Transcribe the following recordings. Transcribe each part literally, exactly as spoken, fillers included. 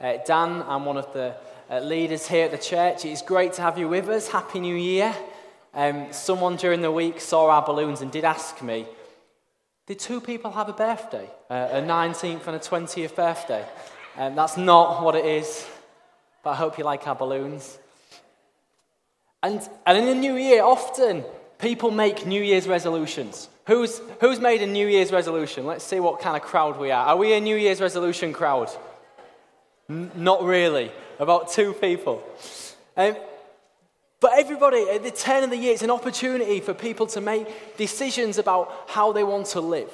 uh, Dan. I'm one of the uh, leaders here at the church. It's great to have you with us. Happy New Year. Um, someone during the week saw our balloons and did ask me, did two people have a birthday? Uh, a nineteenth and a twentieth birthday? Um, that's not what it is, but I hope you like our balloons. And, and in the new year, often people make New Year's resolutions. Who's who's made a New Year's resolution? Let's see what kind of crowd we are. Are we a New Year's resolution crowd? N- not really. About two people. Um, but everybody, at the turn of the year, it's an opportunity for people to make decisions about how they want to live.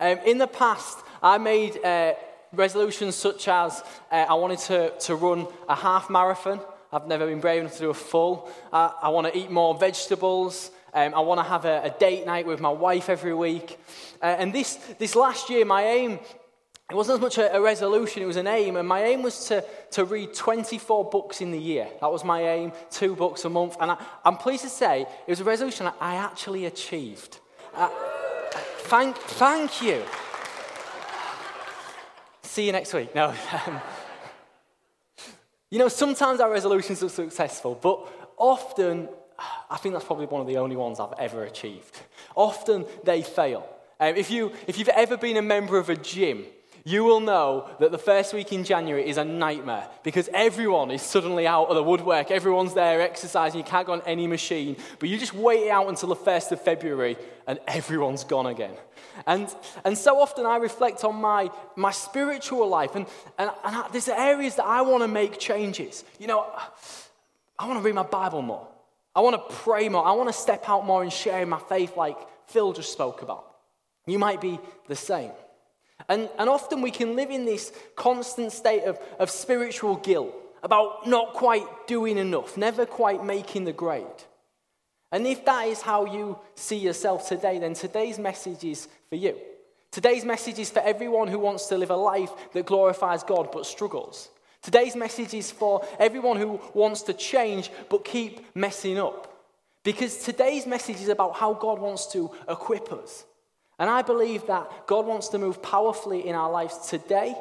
Um, in the past, I made uh, resolutions such as uh, I wanted to, to run a half marathon. I've never been brave enough to do a full. I, I want to eat more vegetables. Um, I want to have a, a date night with my wife every week. Uh, and this this last year, my aim, it wasn't as much a, a resolution, it was an aim. And my aim was to, to read twenty-four books in the year. That was my aim, two books a month. And I, I'm pleased to say, it was a resolution I actually achieved. Uh, thank, thank you. See you next week. No. You know, sometimes our resolutions are successful, but often, I think that's probably one of the only ones I've ever achieved. Often, they fail. Um, if, you, if you've ever been a member of a gym, you will know that the first week in January is a nightmare because everyone is suddenly out of the woodwork. Everyone's there exercising. You can't go on any machine, but you just wait it out until the first of February and everyone's gone again. And and so often I reflect on my, my spiritual life, and, and, and I, there's areas that I want to make changes. You know, I want to read my Bible more. I want to pray more. I want to step out more and share my faith like Phil just spoke about. You might be the same. And and often we can live in this constant state of, of spiritual guilt about not quite doing enough, never quite making the grade. And if that is how you see yourself today, then today's message is for you. Today's message is for everyone who wants to live a life that glorifies God but struggles. Today's message is for everyone who wants to change but keep messing up. Because today's message is about how God wants to equip us. And I believe that God wants to move powerfully in our lives today,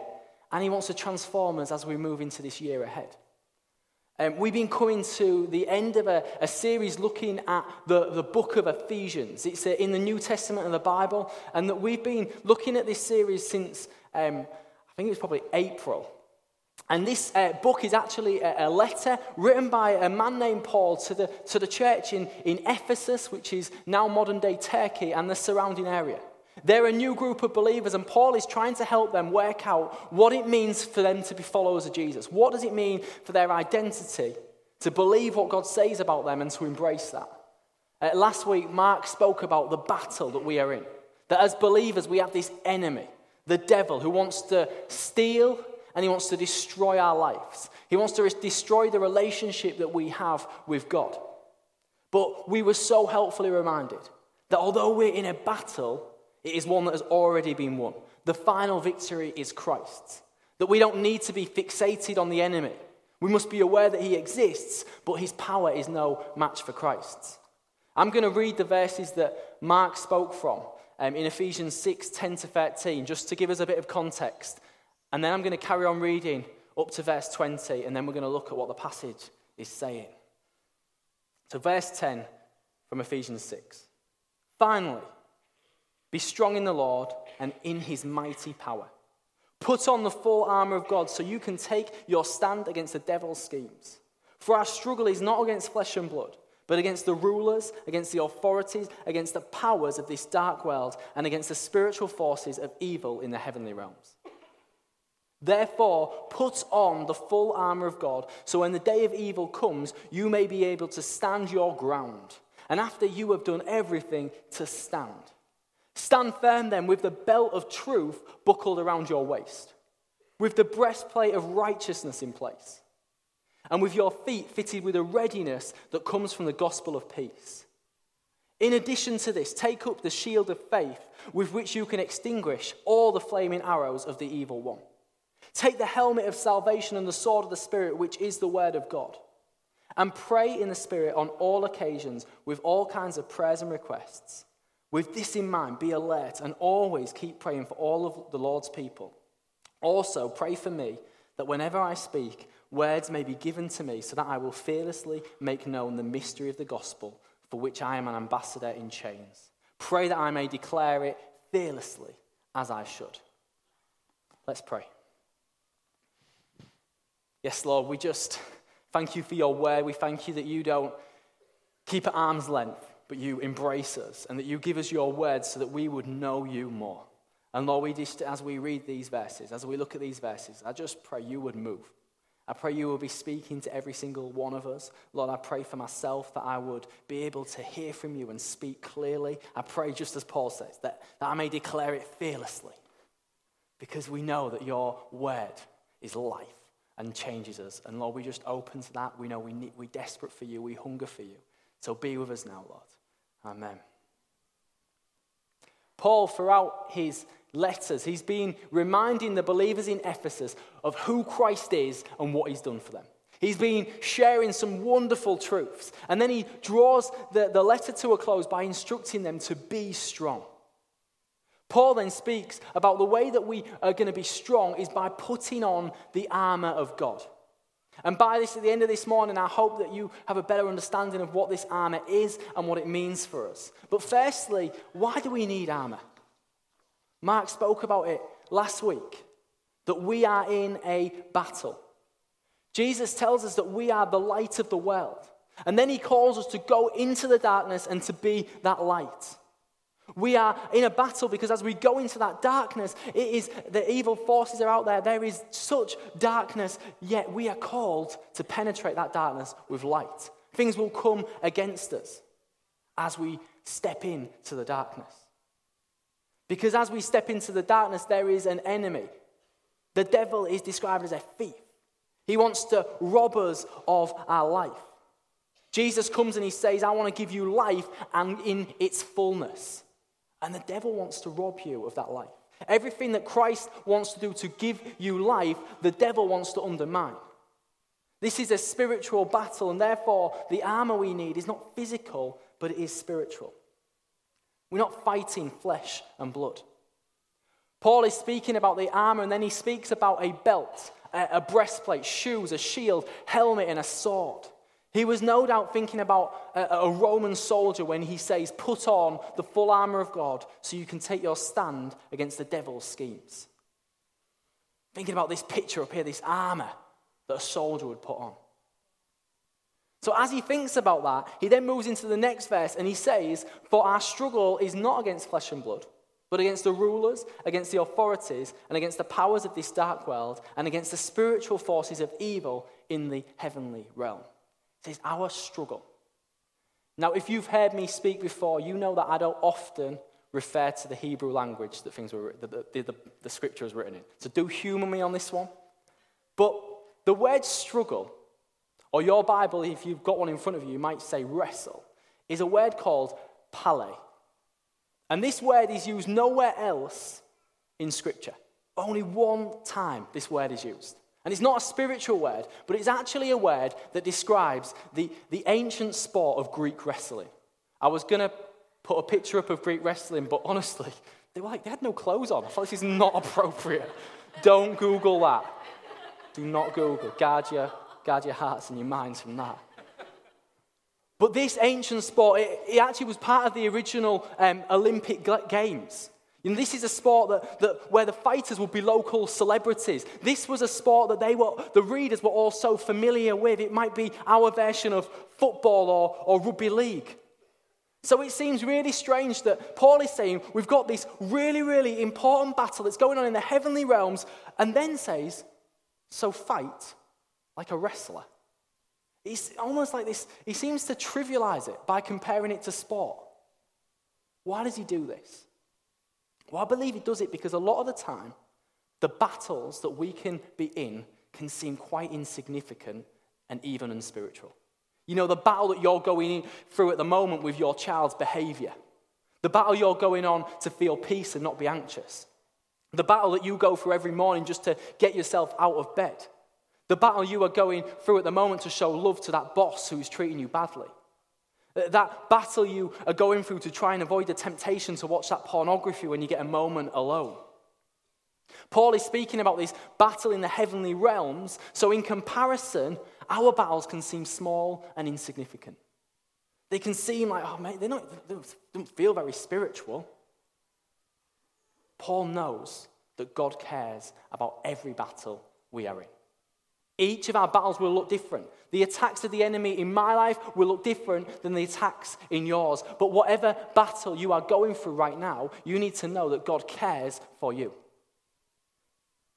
and he wants to transform us as we move into this year ahead. Um, we've been coming to the end of a, a series looking at the, the book of Ephesians. It's in the New Testament of the Bible, and that we've been looking at this series since, um, I think it was probably April. And this uh, book is actually a, a letter written by a man named Paul to the to the church in, in Ephesus, which is now modern-day Turkey, and the surrounding area. They're a new group of believers, and Paul is trying to help them work out what it means for them to be followers of Jesus. What does it mean for their identity to believe what God says about them and to embrace that? Uh, last week, Mark spoke about the battle that we are in. That as believers, we have this enemy, the devil, who wants to steal, and he wants to destroy our lives. He wants to re- destroy the relationship that we have with God. But we were so helpfully reminded that although we're in a battle, it is one that has already been won. The final victory is Christ's. That we don't need to be fixated on the enemy. We must be aware that he exists, but his power is no match for Christ's. I'm going to read the verses that Mark spoke from um, in Ephesians six, ten to thirteen, just to give us a bit of context. And then I'm going to carry on reading up to verse twenty, and then we're going to look at what the passage is saying. So verse ten from Ephesians six. Finally, be strong in the Lord and in his mighty power. Put on the full armor of God so you can take your stand against the devil's schemes. For our struggle is not against flesh and blood, but against the rulers, against the authorities, against the powers of this dark world, and against the spiritual forces of evil in the heavenly realms. Therefore, put on the full armor of God, so when the day of evil comes, you may be able to stand your ground. And after you have done everything, to stand. Stand firm then with the belt of truth buckled around your waist, with the breastplate of righteousness in place, and with your feet fitted with a readiness that comes from the gospel of peace. In addition to this, take up the shield of faith with which you can extinguish all the flaming arrows of the evil one. Take the helmet of salvation and the sword of the Spirit, which is the word of God. And pray in the Spirit on all occasions with all kinds of prayers and requests. With this in mind, be alert and always keep praying for all of the Lord's people. Also, pray for me that whenever I speak, words may be given to me so that I will fearlessly make known the mystery of the gospel, for which I am an ambassador in chains. Pray that I may declare it fearlessly as I should. Let's pray. Yes, Lord, we just thank you for your word. We thank you that you don't keep at arm's length, but you embrace us and that you give us your word so that we would know you more. And Lord, we just, as we read these verses, as we look at these verses, I just pray you would move. I pray you will be speaking to every single one of us. Lord, I pray for myself that I would be able to hear from you and speak clearly. I pray, just as Paul says, that, that I may declare it fearlessly, because we know that your word is life and changes us. And Lord, we just open to that. We know we need, we're desperate for you. We hunger for you. So be with us now, Lord. Amen. Paul, throughout his letters, he's been reminding the believers in Ephesus of who Christ is and what he's done for them. He's been sharing some wonderful truths. And then he draws the, the letter to a close by instructing them to be strong. Paul then speaks about the way that we are going to be strong is by putting on the armor of God. And by this, at the end of this morning, I hope that you have a better understanding of what this armor is and what it means for us. But firstly, why do we need armor? Mark spoke about it last week, that we are in a battle. Jesus tells us that we are the light of the world. And then he calls us to go into the darkness and to be that light. We are in a battle because as we go into that darkness, it is the evil forces are out there. There is such darkness, yet we are called to penetrate that darkness with light. Things will come against us as we step into the darkness. Because as we step into the darkness, there is an enemy. The devil is described as a thief. He wants to rob us of our life. Jesus comes and he says, I want to give you life and in its fullness. And the devil wants to rob you of that life. Everything that Christ wants to do to give you life, the devil wants to undermine. This is a spiritual battle, and therefore the armor we need is not physical, but it is spiritual. We're not fighting flesh and blood. Paul is speaking about the armor, and then he speaks about a belt, a breastplate, shoes, a shield, helmet, and a sword. He was no doubt thinking about a Roman soldier when he says, put on the full armor of God so you can take your stand against the devil's schemes. Thinking about this picture up here, this armor that a soldier would put on. So as he thinks about that, he then moves into the next verse and he says, for our struggle is not against flesh and blood, but against the rulers, against the authorities, and against the powers of this dark world, and against the spiritual forces of evil in the heavenly realm. It's our struggle. Now, if you've heard me speak before, you know that I don't often refer to the Hebrew language that things were the, the, the, the scripture is written in. So do humor me on this one. But the word struggle, or your Bible, if you've got one in front of you, you might say wrestle, is a word called pale. And this word is used nowhere else in scripture. Only one time this word is used. And it's not a spiritual word, but it's actually a word that describes the, the ancient sport of Greek wrestling. I was going to put a picture up of Greek wrestling, but honestly, they were like, they had no clothes on. I thought this is not appropriate. Don't Google that. Do not Google. Guard your, guard your hearts and your minds from that. But this ancient sport, it, it actually was part of the original um, Olympic Games. You know, this is a sport that, that where the fighters would be local celebrities. This was a sport that they were, the readers were all so familiar with. It might be our version of football or, or rugby league. So it seems really strange that Paul is saying we've got this really, really important battle that's going on in the heavenly realms, and then says, so fight like a wrestler. It's almost like this, he seems to trivialize it by comparing it to sport. Why does he do this? Well, I believe he does it because a lot of the time, the battles that we can be in can seem quite insignificant and even unspiritual. You know, the battle that you're going through at the moment with your child's behavior, the battle you're going on to feel peace and not be anxious, the battle that you go through every morning just to get yourself out of bed, the battle you are going through at the moment to show love to that boss who's treating you badly, that battle you are going through to try and avoid the temptation to watch that pornography when you get a moment alone. Paul is speaking about this battle in the heavenly realms, so in comparison, our battles can seem small and insignificant. They can seem like, oh, mate, they don't, they don't feel very spiritual. Paul knows that God cares about every battle we are in. Each of our battles will look different. The attacks of the enemy in my life will look different than the attacks in yours. But whatever battle you are going through right now, you need to know that God cares for you.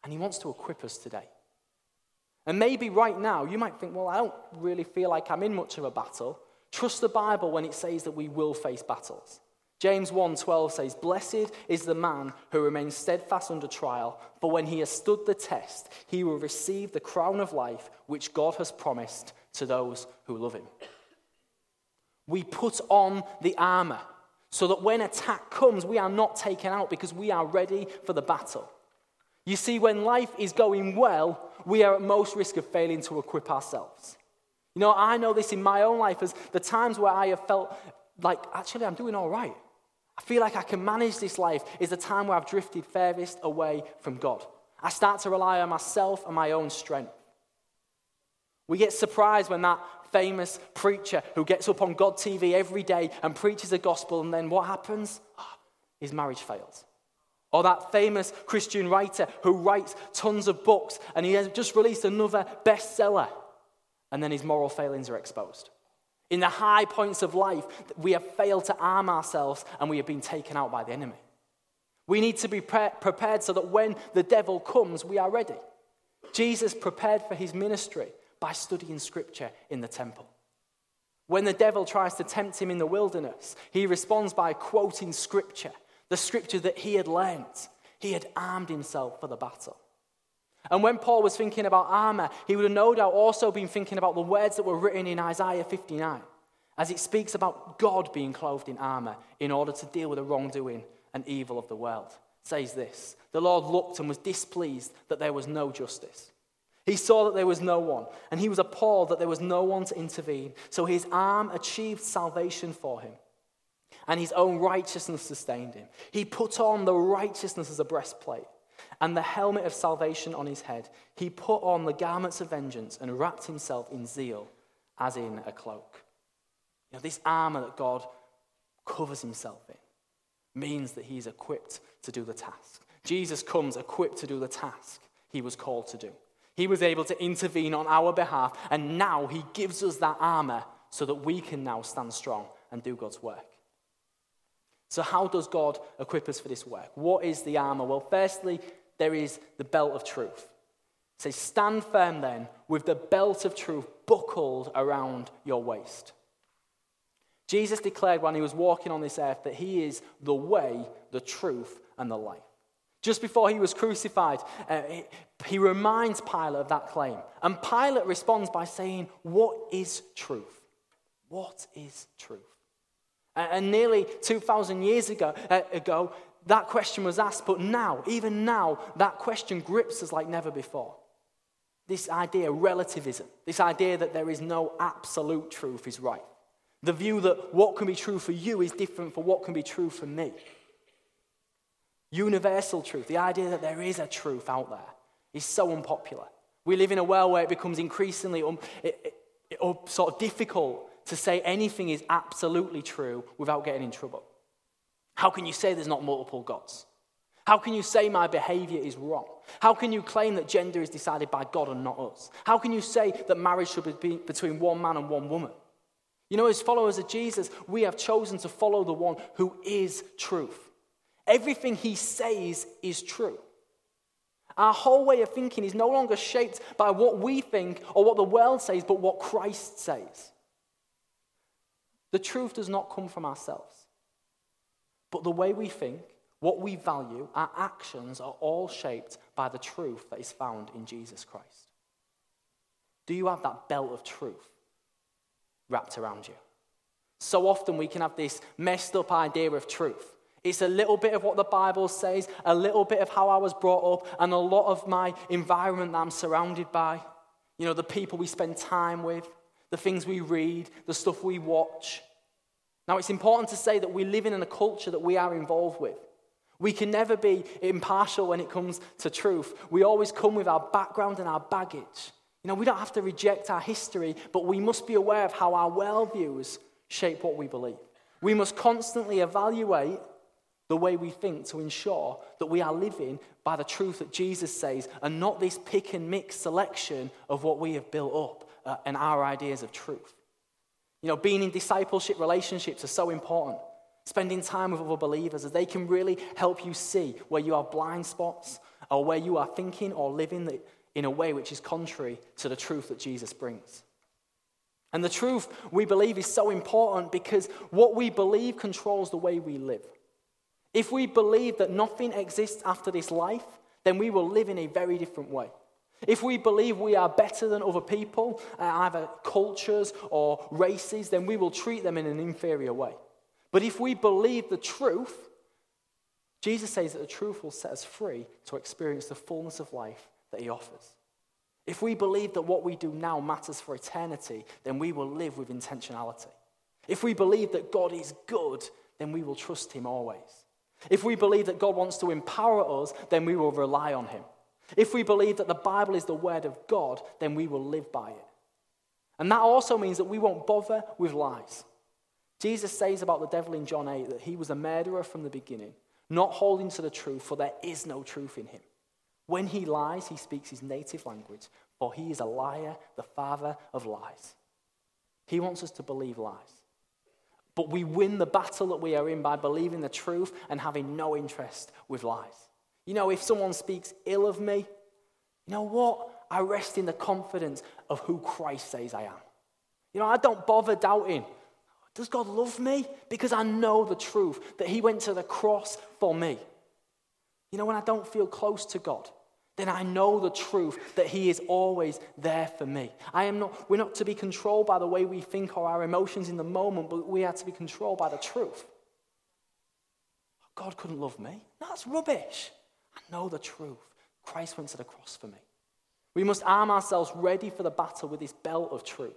And he wants to equip us today. And maybe right now, you might think, well, I don't really feel like I'm in much of a battle. Trust the Bible when it says that we will face battles. James one twelve says, "Blessed is the man who remains steadfast under trial, for when he has stood the test, he will receive the crown of life which God has promised to those who love him." We put on the armor so that when attack comes, we are not taken out because we are ready for the battle. You see, when life is going well, we are at most risk of failing to equip ourselves. You know, I know this in my own life as the times where I have felt like, actually, I'm doing all right. I feel like I can manage this life is the time where I've drifted furthest away from God. I start to rely on myself and my own strength. We get surprised when that famous preacher who gets up on God T V every day and preaches the gospel, and then what happens? Oh, his marriage fails. Or that famous Christian writer who writes tons of books and he has just released another bestseller, and then his moral failings are exposed. In the high points of life, we have failed to arm ourselves and we have been taken out by the enemy. We need to be pre- prepared so that when the devil comes, we are ready. Jesus prepared for his ministry by studying scripture in the temple. When the devil tries to tempt him in the wilderness, he responds by quoting scripture, the scripture that he had learned. He had armed himself for the battle. And when Paul was thinking about armor, he would have no doubt also been thinking about the words that were written in Isaiah fifty-nine, as it speaks about God being clothed in armor in order to deal with the wrongdoing and evil of the world. It says this, "The Lord looked and was displeased that there was no justice. He saw that there was no one, and he was appalled that there was no one to intervene. So his arm achieved salvation for him, and his own righteousness sustained him. He put on the righteousness as a breastplate, and the helmet of salvation on his head. He put on the garments of vengeance and wrapped himself in zeal as in a cloak." You know, this armor that God covers himself in means that he's equipped to do the task. Jesus comes equipped to do the task he was called to do. He was able to intervene on our behalf, and now he gives us that armor so that we can now stand strong and do God's work. So how does God equip us for this work? What is the armor? Well, firstly, there is the belt of truth. It says, "Stand firm then with the belt of truth buckled around your waist." Jesus declared when he was walking on this earth that he is the way, the truth, and the life. Just before he was crucified, uh, he, he reminds Pilate of that claim. And Pilate responds by saying, "What is truth? What is truth?" Uh, and nearly two thousand years ago, uh, ago, that question was asked, but now, even now, that question grips us like never before. This idea, relativism, this idea that there is no absolute truth is right. The view that what can be true for you is different from what can be true for me. Universal truth, the idea that there is a truth out there, is so unpopular. We live in a world where it becomes increasingly um, it, it, it, um, sort of difficult to say anything is absolutely true without getting in trouble. How can you say there's not multiple gods? How can you say my behavior is wrong? How can you claim that gender is decided by God and not us? How can you say that marriage should be between one man and one woman? You know, as followers of Jesus, we have chosen to follow the one who is truth. Everything he says is true. Our whole way of thinking is no longer shaped by what we think or what the world says, but what Christ says. The truth does not come from ourselves. But the way we think, what we value, our actions are all shaped by the truth that is found in Jesus Christ. Do you have that belt of truth wrapped around you? So often we can have this messed up idea of truth. It's a little bit of what the Bible says, a little bit of how I was brought up, and a lot of my environment that I'm surrounded by. You know, the people we spend time with, the things we read, the stuff we watch. Now, it's important to say that we live in a culture that we are involved with. We can never be impartial when it comes to truth. We always come with our background and our baggage. You know, we don't have to reject our history, but we must be aware of how our worldviews shape what we believe. We must constantly evaluate the way we think to ensure that we are living by the truth that Jesus says and not this pick and mix selection of what we have built up uh, and our ideas of truth. You know, being in discipleship relationships are so important. Spending time with other believers as they can really help you see where you have blind spots or where you are thinking or living in a way which is contrary to the truth that Jesus brings. And the truth we believe is so important because what we believe controls the way we live. If we believe that nothing exists after this life, then we will live in a very different way. If we believe we are better than other people, either cultures or races, then we will treat them in an inferior way. But if we believe the truth, Jesus says that the truth will set us free to experience the fullness of life that he offers. If we believe that what we do now matters for eternity, then we will live with intentionality. If we believe that God is good, then we will trust him always. If we believe that God wants to empower us, then we will rely on him. If we believe that the Bible is the word of God, then we will live by it. And that also means that we won't bother with lies. Jesus says about the devil in John eight that he was a murderer from the beginning, not holding to the truth, for there is no truth in him. When he lies, he speaks his native language, for he is a liar, the father of lies. He wants us to believe lies. But we win the battle that we are in by believing the truth and having no interest with lies. You know, if someone speaks ill of me, you know what? I rest in the confidence of who Christ says I am. You know, I don't bother doubting. Does God love me? Because I know the truth, that he went to the cross for me. You know, when I don't feel close to God, then I know the truth that he is always there for me. I am not, we're not to be controlled by the way we think or our emotions in the moment, but we are to be controlled by the truth. God couldn't love me. No, that's rubbish. I know the truth. Christ went to the cross for me. We must arm ourselves ready for the battle with this belt of truth.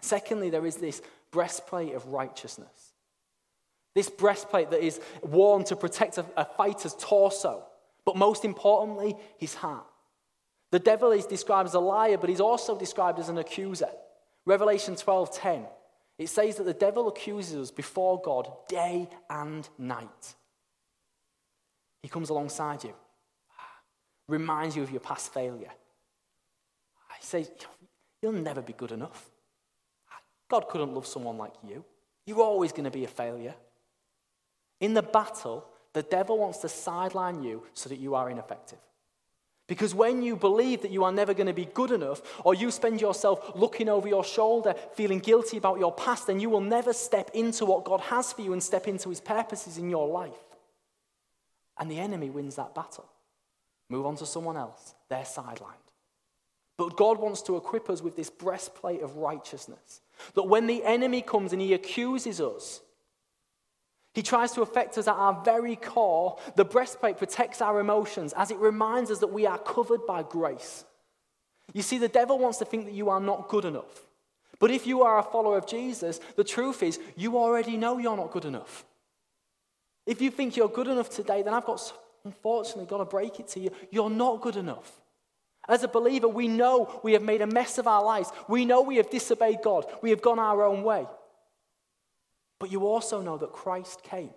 Secondly, there is this breastplate of righteousness. This breastplate that is worn to protect a, a fighter's torso, but most importantly, his heart. The devil is described as a liar, but he's also described as an accuser. Revelation twelve ten, it says that the devil accuses us before God day and night. He comes alongside you, reminds you of your past failure. He says, you'll never be good enough. God couldn't love someone like you. You're always going to be a failure. In the battle, the devil wants to sideline you so that you are ineffective. Because when you believe that you are never going to be good enough, or you spend yourself looking over your shoulder, feeling guilty about your past, then you will never step into what God has for you and step into his purposes in your life. And the enemy wins that battle. Move on to someone else. They're sidelined. But God wants to equip us with this breastplate of righteousness. That when the enemy comes and he accuses us, he tries to affect us at our very core. The breastplate protects our emotions as it reminds us that we are covered by grace. You see, the devil wants to think that you are not good enough. But if you are a follower of Jesus, the truth is you already know you're not good enough. If you think you're good enough today, then I've got, unfortunately, got to break it to you. You're not good enough. As a believer, we know we have made a mess of our lives. We know we have disobeyed God. We have gone our own way. But you also know that Christ came.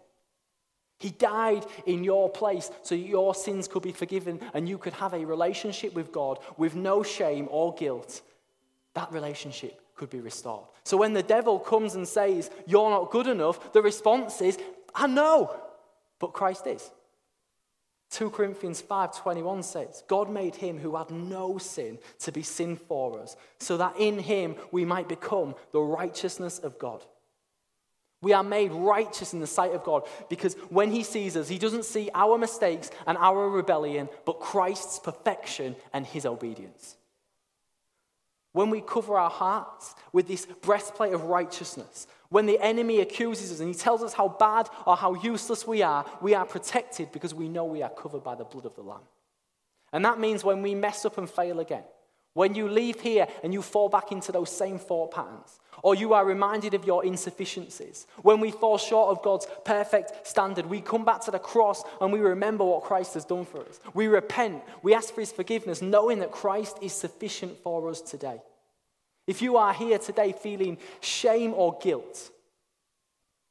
He died in your place so your sins could be forgiven and you could have a relationship with God with no shame or guilt. That relationship could be restored. So when the devil comes and says, you're not good enough, the response is, I know, but Christ is. Second Corinthians five twenty-one says, God made him who had no sin to be sin for us, so that in him we might become the righteousness of God. We are made righteous in the sight of God because when he sees us, he doesn't see our mistakes and our rebellion, but Christ's perfection and his obedience. When we cover our hearts with this breastplate of righteousness, when the enemy accuses us and he tells us how bad or how useless we are, we are protected because we know we are covered by the blood of the Lamb. And that means when we mess up and fail again, When you leave here and you fall back into those same thought patterns, or you are reminded of your insufficiencies, when we fall short of God's perfect standard, we come back to the cross and we remember what Christ has done for us. We repent, we ask for his forgiveness, knowing that Christ is sufficient for us today. If you are here today feeling shame or guilt,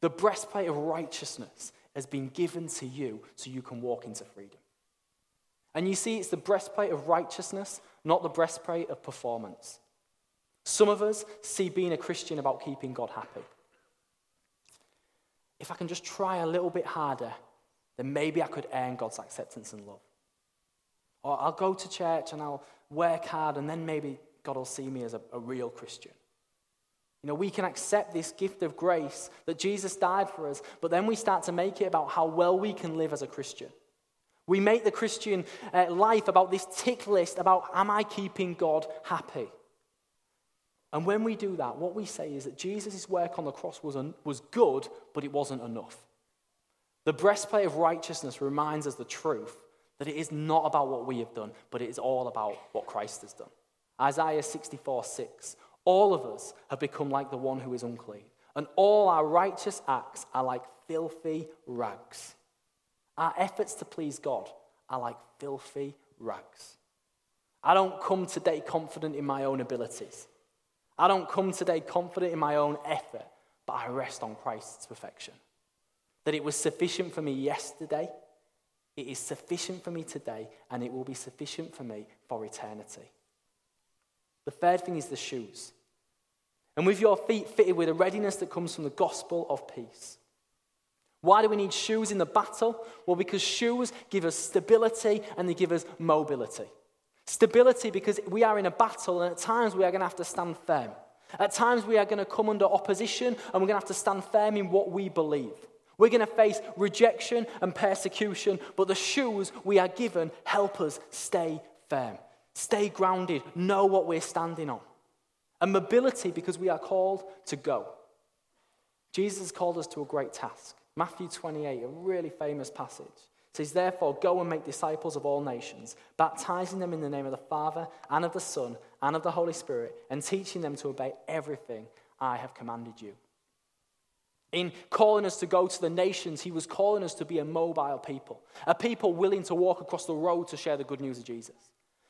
the breastplate of righteousness has been given to you so you can walk into freedom. And you see, it's the breastplate of righteousness, not the breastplate of performance. Some of us see being a Christian about keeping God happy. If I can just try a little bit harder, then maybe I could earn God's acceptance and love. Or I'll go to church and I'll work hard and then maybe God will see me as a, a real Christian. You know, we can accept this gift of grace that Jesus died for us, but then we start to make it about how well we can live as a Christian. We make the Christian uh, life about this tick list about, am I keeping God happy? And when we do that, what we say is that Jesus' work on the cross was, un- was good, but it wasn't enough. The breastplate of righteousness reminds us the truth, that it is not about what we have done, but it is all about what Christ has done. Isaiah sixty-four six, all of us have become like the one who is unclean, and all our righteous acts are like filthy rags. Our efforts to please God are like filthy rags. I don't come today confident in my own abilities. I don't come today confident in my own effort, but I rest on Christ's perfection. That it was sufficient for me yesterday, it is sufficient for me today, and it will be sufficient for me for eternity. The third thing is the shoes. And with your feet fitted with a readiness that comes from the gospel of peace. Why do we need shoes in the battle? Well, because shoes give us stability and they give us mobility. Stability because we are in a battle and at times we are going to have to stand firm. At times we are going to come under opposition and we're going to have to stand firm in what we believe. We're going to face rejection and persecution, but the shoes we are given help us stay firm, stay grounded, know what we're standing on. And mobility because we are called to go. Jesus has called us to a great task. Matthew twenty-eight, a really famous passage, says, therefore, go and make disciples of all nations, baptizing them in the name of the Father and of the Son and of the Holy Spirit, and teaching them to obey everything I have commanded you. In calling us to go to the nations, he was calling us to be a mobile people, a people willing to walk across the road to share the good news of Jesus,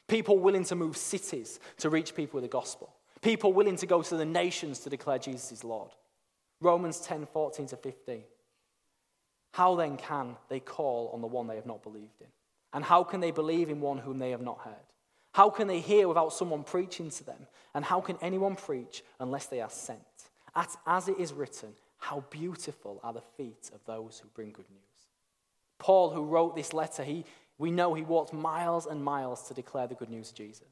people willing to move cities to reach people with the gospel, people willing to go to the nations to declare Jesus is Lord. Romans ten, fourteen to fifteen. How then can they call on the one they have not believed in? And how can they believe in one whom they have not heard? How can they hear without someone preaching to them? And how can anyone preach unless they are sent? As, as it is written, how beautiful are the feet of those who bring good news. Paul, who wrote this letter, he we know he walked miles and miles to declare the good news of Jesus.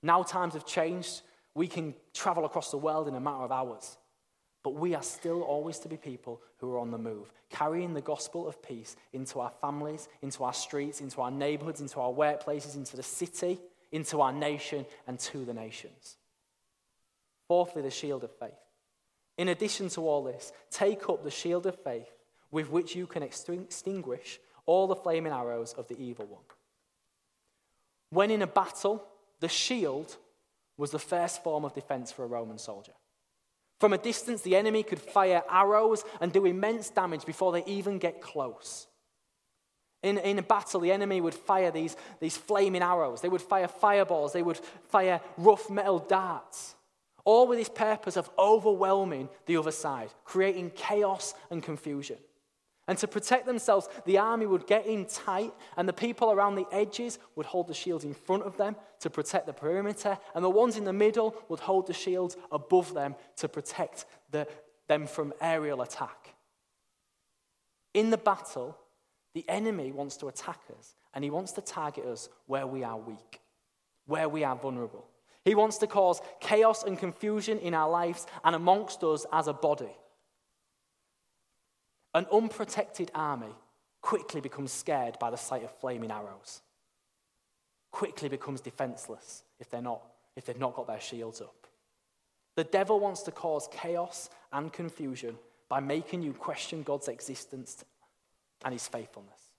Now times have changed. We can travel across the world in a matter of hours. But we are still always to be people who are on the move, carrying the gospel of peace into our families, into our streets, into our neighborhoods, into our workplaces, into the city, into our nation, and to the nations. Fourthly, the shield of faith. In addition to all this, take up the shield of faith with which you can extinguish all the flaming arrows of the evil one. When in a battle, the shield was the first form of defense for a Roman soldier. From a distance, the enemy could fire arrows and do immense damage before they even get close. In, in a battle, the enemy would fire these, these flaming arrows. They would fire fireballs. They would fire rough metal darts, all with this purpose of overwhelming the other side, creating chaos and confusion. And to protect themselves, the army would get in tight, and the people around the edges would hold the shields in front of them to protect the perimeter, and the ones in the middle would hold the shields above them to protect the, them from aerial attack. In the battle, the enemy wants to attack us, and he wants to target us where we are weak, where we are vulnerable. He wants to cause chaos and confusion in our lives and amongst us as a body. An unprotected army quickly becomes scared by the sight of flaming arrows. Quickly becomes defenseless if they're not, if they've not got their shields up. The devil wants to cause chaos and confusion by making you question God's existence and his faithfulness.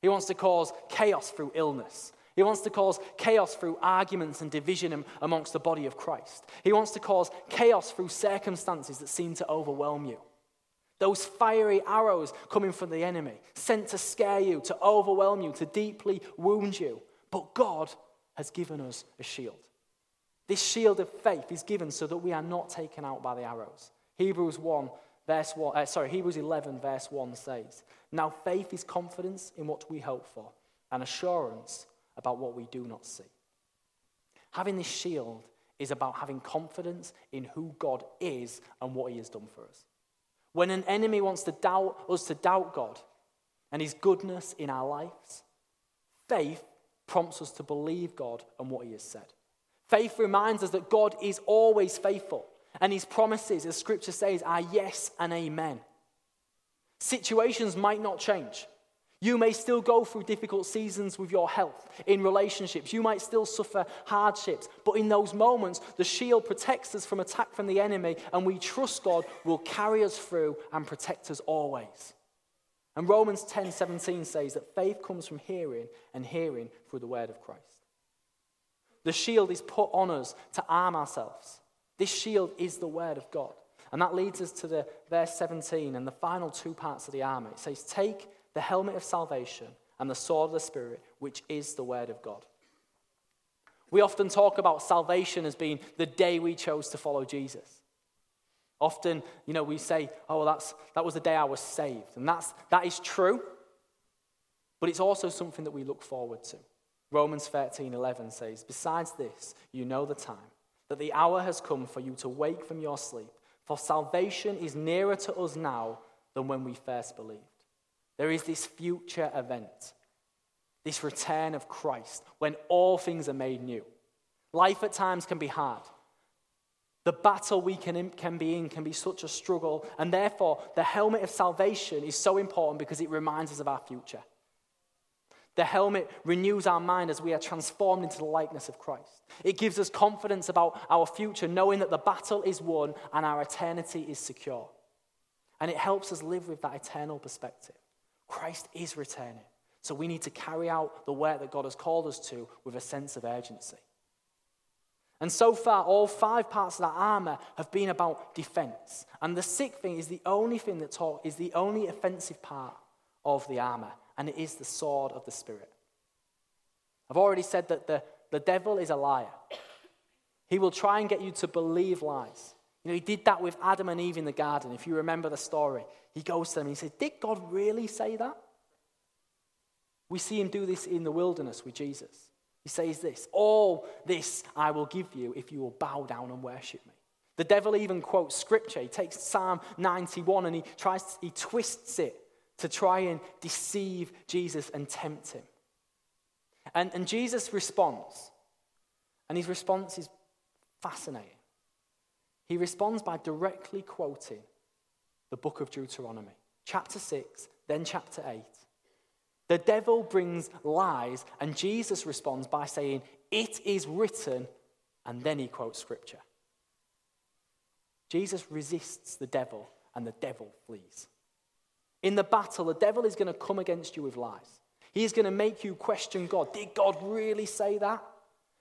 He wants to cause chaos through illness. He wants to cause chaos through arguments and division amongst the body of Christ. He wants to cause chaos through circumstances that seem to overwhelm you. Those fiery arrows coming from the enemy, sent to scare you, to overwhelm you, to deeply wound you. But God has given us a shield. This shield of faith is given so that we are not taken out by the arrows. Hebrews one, verse one, uh, sorry, Hebrews eleven, verse one says, "Now faith is confidence in what we hope for and assurance about what we do not see." Having this shield is about having confidence in who God is and what he has done for us. When an enemy wants to doubt us to doubt God and his goodness in our lives, faith prompts us to believe God and what he has said. Faith reminds us that God is always faithful, and his promises, as scripture says, are yes and amen. Situations might not change. You may still go through difficult seasons with your health, in relationships. You might still suffer hardships. But in those moments, the shield protects us from attack from the enemy, and we trust God will carry us through and protect us always. And Romans ten seventeen says that faith comes from hearing, and hearing through the word of Christ. The shield is put on us to arm ourselves. This shield is the word of God. And that leads us to the verse seventeen and the final two parts of the armor. It says, "Take the helmet of salvation and the sword of the Spirit, which is the word of God." We often talk about salvation as being the day we chose to follow Jesus. Often, you know, we say, oh, well, that's, that was the day I was saved. And that's, that is true, but it's also something that we look forward to. Romans thirteen eleven says, "Besides this, you know the time, that the hour has come for you to wake from your sleep, for salvation is nearer to us now than when we first believed." There is this future event, this return of Christ, when all things are made new. Life at times can be hard. The battle we can, can be in can be such a struggle, and therefore the helmet of salvation is so important because it reminds us of our future. The helmet renews our mind as we are transformed into the likeness of Christ. It gives us confidence about our future, knowing that the battle is won and our eternity is secure. And it helps us live with that eternal perspective. Christ is returning, so we need to carry out the work that God has called us to with a sense of urgency. And so far, all five parts of that armor have been about defense. And the sixth thing is the only thing that talk, is the only offensive part of the armor, and it is the sword of the Spirit. I've already said that the, the devil is a liar. He will try and get you to believe lies. You know, he did that with Adam and Eve in the garden. If you remember the story, he goes to them and he says, "Did God really say that?" We see him do this in the wilderness with Jesus. He says this, "All this I will give you if you will bow down and worship me." The devil even quotes scripture. He takes Psalm ninety-one and he tries to, he twists it to try and deceive Jesus and tempt him. And, and Jesus responds, and his response is fascinating. He responds by directly quoting the book of Deuteronomy, chapter six, then chapter eight. The devil brings lies, and Jesus responds by saying, "It is written," and then he quotes scripture. Jesus resists the devil, and the devil flees. In the battle, the devil is going to come against you with lies. He is going to make you question God. Did God really say that?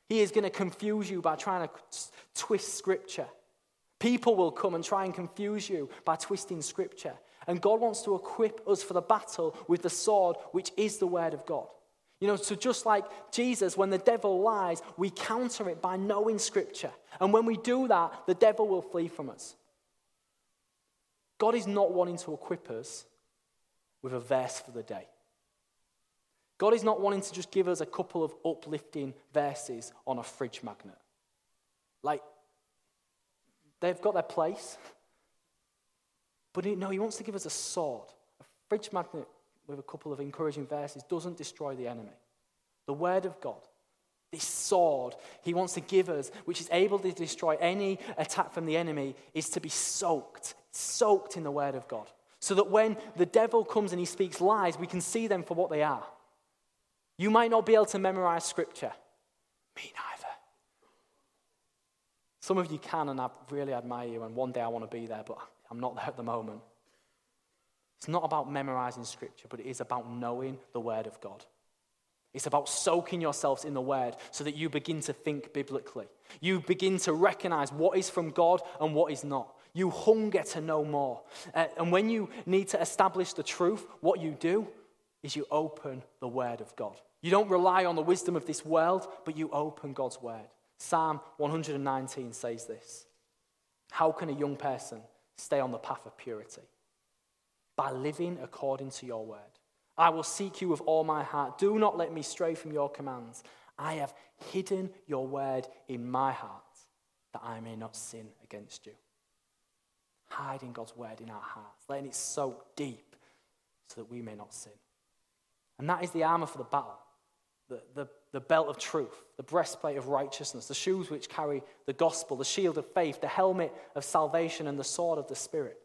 He is going to confuse you by trying to twist scripture. People will come and try and confuse you by twisting scripture. And God wants to equip us for the battle with the sword, which is the word of God. You know, so just like Jesus, when the devil lies, we counter it by knowing scripture. And when we do that, the devil will flee from us. God is not wanting to equip us with a verse for the day. God is not wanting to just give us a couple of uplifting verses on a fridge magnet. Like, they've got their place. But no, he wants to give us a sword. A fridge magnet with a couple of encouraging verses doesn't destroy the enemy. The word of God, this sword he wants to give us, which is able to destroy any attack from the enemy, is to be soaked, soaked in the word of God. So that when the devil comes and he speaks lies, we can see them for what they are. You might not be able to memorize scripture. Me neither. Some of you can, and I really admire you, and one day I want to be there, but I'm not there at the moment. It's not about memorizing scripture, but it is about knowing the word of God. It's about soaking yourselves in the word so that you begin to think biblically. You begin to recognize what is from God and what is not. You hunger to know more. Uh, and when you need to establish the truth, what you do is you open the word of God. You don't rely on the wisdom of this world, but you open God's word. Psalm one nineteen says this. How can a young person stay on the path of purity? By living according to your word. I will seek you with all my heart. Do not let me stray from your commands. I have hidden your word in my heart that I may not sin against you. Hiding God's word in our hearts, letting it soak deep so that we may not sin. And that is the armor for the battle, the, the, the belt of truth, the breastplate of righteousness, the shoes which carry the gospel, the shield of faith, the helmet of salvation, and the sword of the Spirit.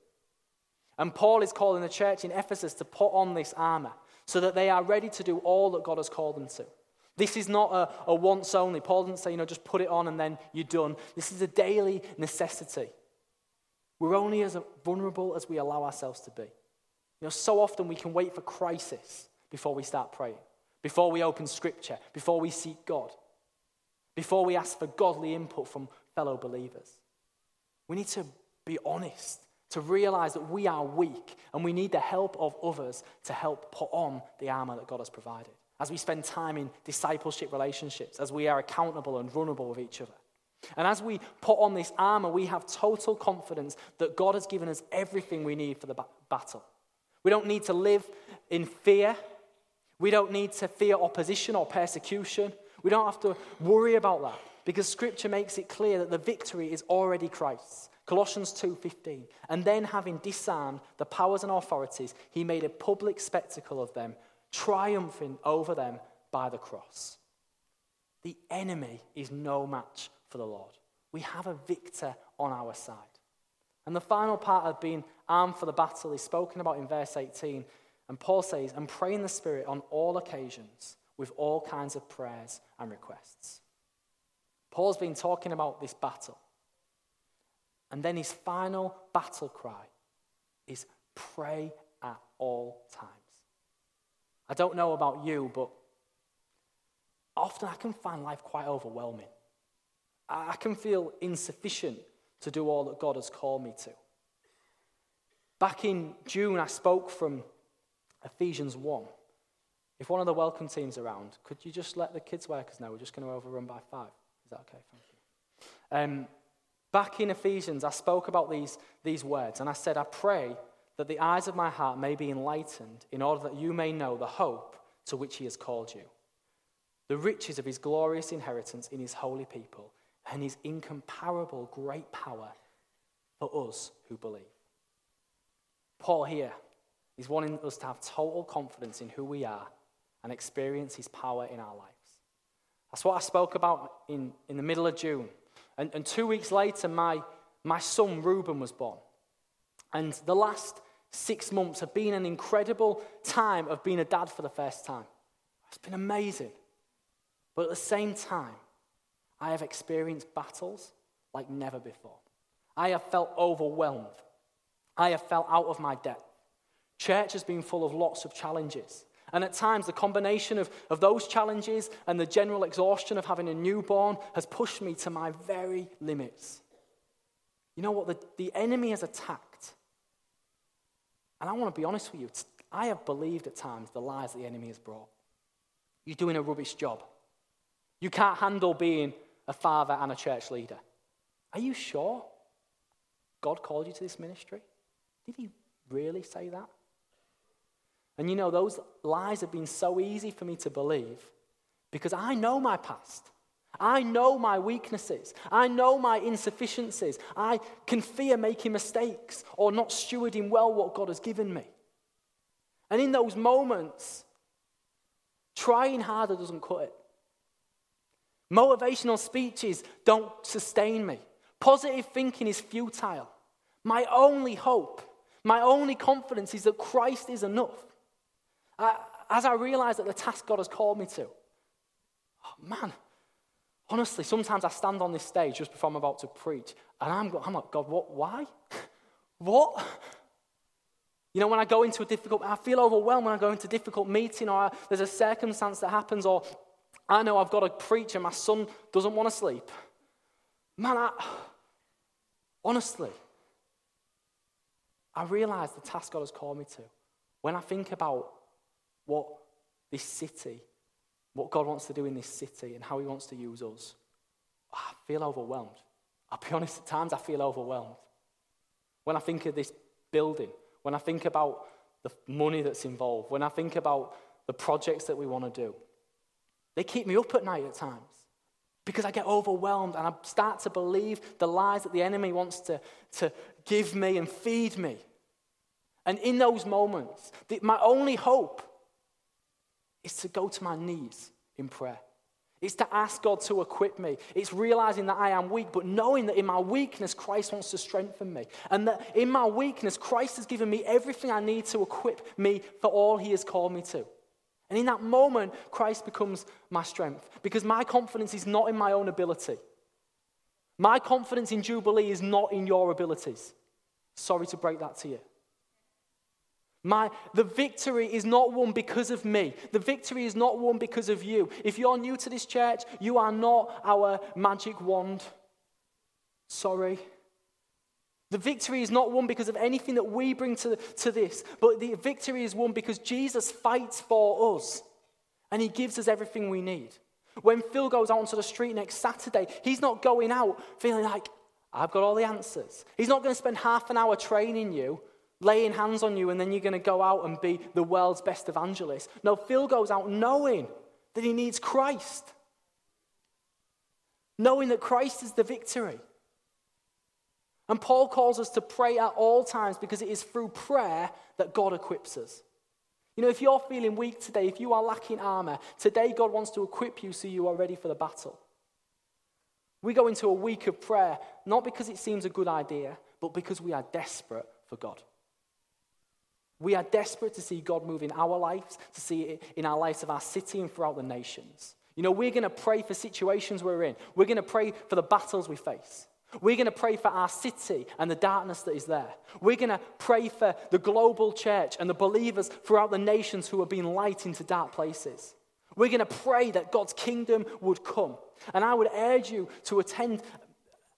And Paul is calling the church in Ephesus to put on this armor so that they are ready to do all that God has called them to. This is not a, a once only. Paul didn't say, you know, just put it on and then you're done. This is a daily necessity. We're only as vulnerable as we allow ourselves to be. You know, so often we can wait for crisis before we start praying, before we open scripture, before we seek God, before we ask for godly input from fellow believers. We need to be honest, to realize that we are weak and we need the help of others to help put on the armor that God has provided. As we spend time in discipleship relationships, as we are accountable and vulnerable with each other. And as we put on this armor, we have total confidence that God has given us everything we need for the ba- battle. We don't need to live in fear. We don't need to fear opposition or persecution. We don't have to worry about that because Scripture makes it clear that the victory is already Christ's. Colossians two fifteen. And then having disarmed the powers and authorities, he made a public spectacle of them, triumphing over them by the cross. The enemy is no match for the Lord. We have a victor on our side. And the final part of being armed for the battle is spoken about in verse eighteen. And Paul says, and pray in the Spirit on all occasions with all kinds of prayers and requests. Paul's been talking about this battle. And then his final battle cry is pray at all times. I don't know about you, but often I can find life quite overwhelming. I can feel insufficient to do all that God has called me to. Back in June, I spoke from Ephesians one. If one of the welcome teams around, could you just let the kids workers know? We're just going to overrun by five. Is that okay? Thank you. Um, back in Ephesians, I spoke about these, these words, and I said, I pray that the eyes of my heart may be enlightened in order that you may know the hope to which he has called you, the riches of his glorious inheritance in his holy people, and his incomparable great power for us who believe. Paul here is wanting us to have total confidence in who we are and experience his power in our lives. That's what I spoke about in, in the middle of June. And, and two weeks later, my, my son Reuben was born. And the last six months have been an incredible time of being a dad for the first time. It's been amazing. But at the same time, I have experienced battles like never before. I have felt overwhelmed. I have felt out of my depth. Church has been full of lots of challenges. And at times, the combination of, of those challenges and the general exhaustion of having a newborn has pushed me to my very limits. You know what? The, the enemy has attacked. And I want to be honest with you. I have believed at times the lies the enemy has brought. You're doing a rubbish job. You can't handle being a father and a church leader. Are you sure God called you to this ministry? Did he really say that? And you know, those lies have been so easy for me to believe because I know my past. I know my weaknesses. I know my insufficiencies. I can fear making mistakes or not stewarding well what God has given me. And in those moments, trying harder doesn't cut it. Motivational speeches don't sustain me. Positive thinking is futile. My only hope, my only confidence is that Christ is enough. I, as I realize that the task God has called me to, oh man, honestly, sometimes I stand on this stage just before I'm about to preach, and I'm, I'm like, God, what? Why? What? You know, when I go into a difficult, I feel overwhelmed when I go into a difficult meeting, or I, there's a circumstance that happens, or I know I've got to preach and my son doesn't want to sleep. Man, I, honestly, I realise the task God has called me to. When I think about what this city, what God wants to do in this city and how he wants to use us, I feel overwhelmed. I'll be honest, at times I feel overwhelmed. When I think of this building, when I think about the money that's involved, when I think about the projects that we want to do, they keep me up at night at times because I get overwhelmed and I start to believe the lies that the enemy wants to, to give me and feed me. And in those moments, the, my only hope is to go to my knees in prayer. It's to ask God to equip me. It's realizing that I am weak, but knowing that in my weakness, Christ wants to strengthen me. And that in my weakness, Christ has given me everything I need to equip me for all he has called me to. And in that moment, Christ becomes my strength, because my confidence is not in my own ability. My confidence in Jubilee is not in your abilities. Sorry to break that to you. My, the victory is not won because of me. The victory is not won because of you. If you're new to this church, you are not our magic wand. Sorry. The victory is not won because of anything that we bring to, to this, but the victory is won because Jesus fights for us and he gives us everything we need. When Phil goes out onto the street next Saturday, he's not going out feeling like, I've got all the answers. He's not going to spend half an hour training you, laying hands on you, and then you're going to go out and be the world's best evangelist. No, Phil goes out knowing that he needs Christ. Knowing that Christ is the victory. And Paul calls us to pray at all times, because it is through prayer that God equips us. You know, if you're feeling weak today, if you are lacking armor, today God wants to equip you so you are ready for the battle. We go into a week of prayer, not because it seems a good idea, but because we are desperate for God. We are desperate to see God move in our lives, to see it in our lives of our city and throughout the nations. You know, we're going to pray for situations we're in. We're going to pray for the battles we face. We're going to pray for our city and the darkness that is there. We're going to pray for the global church and the believers throughout the nations who are being light into dark places. We're going to pray that God's kingdom would come. And I would urge you to attend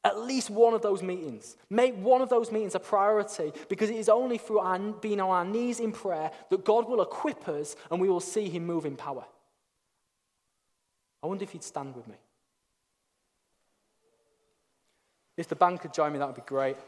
at least one of those meetings. Make one of those meetings a priority, because it is only through our, being on our knees in prayer that God will equip us and we will see him move in power. I wonder if you'd stand with me. If the band could join me, that would be great.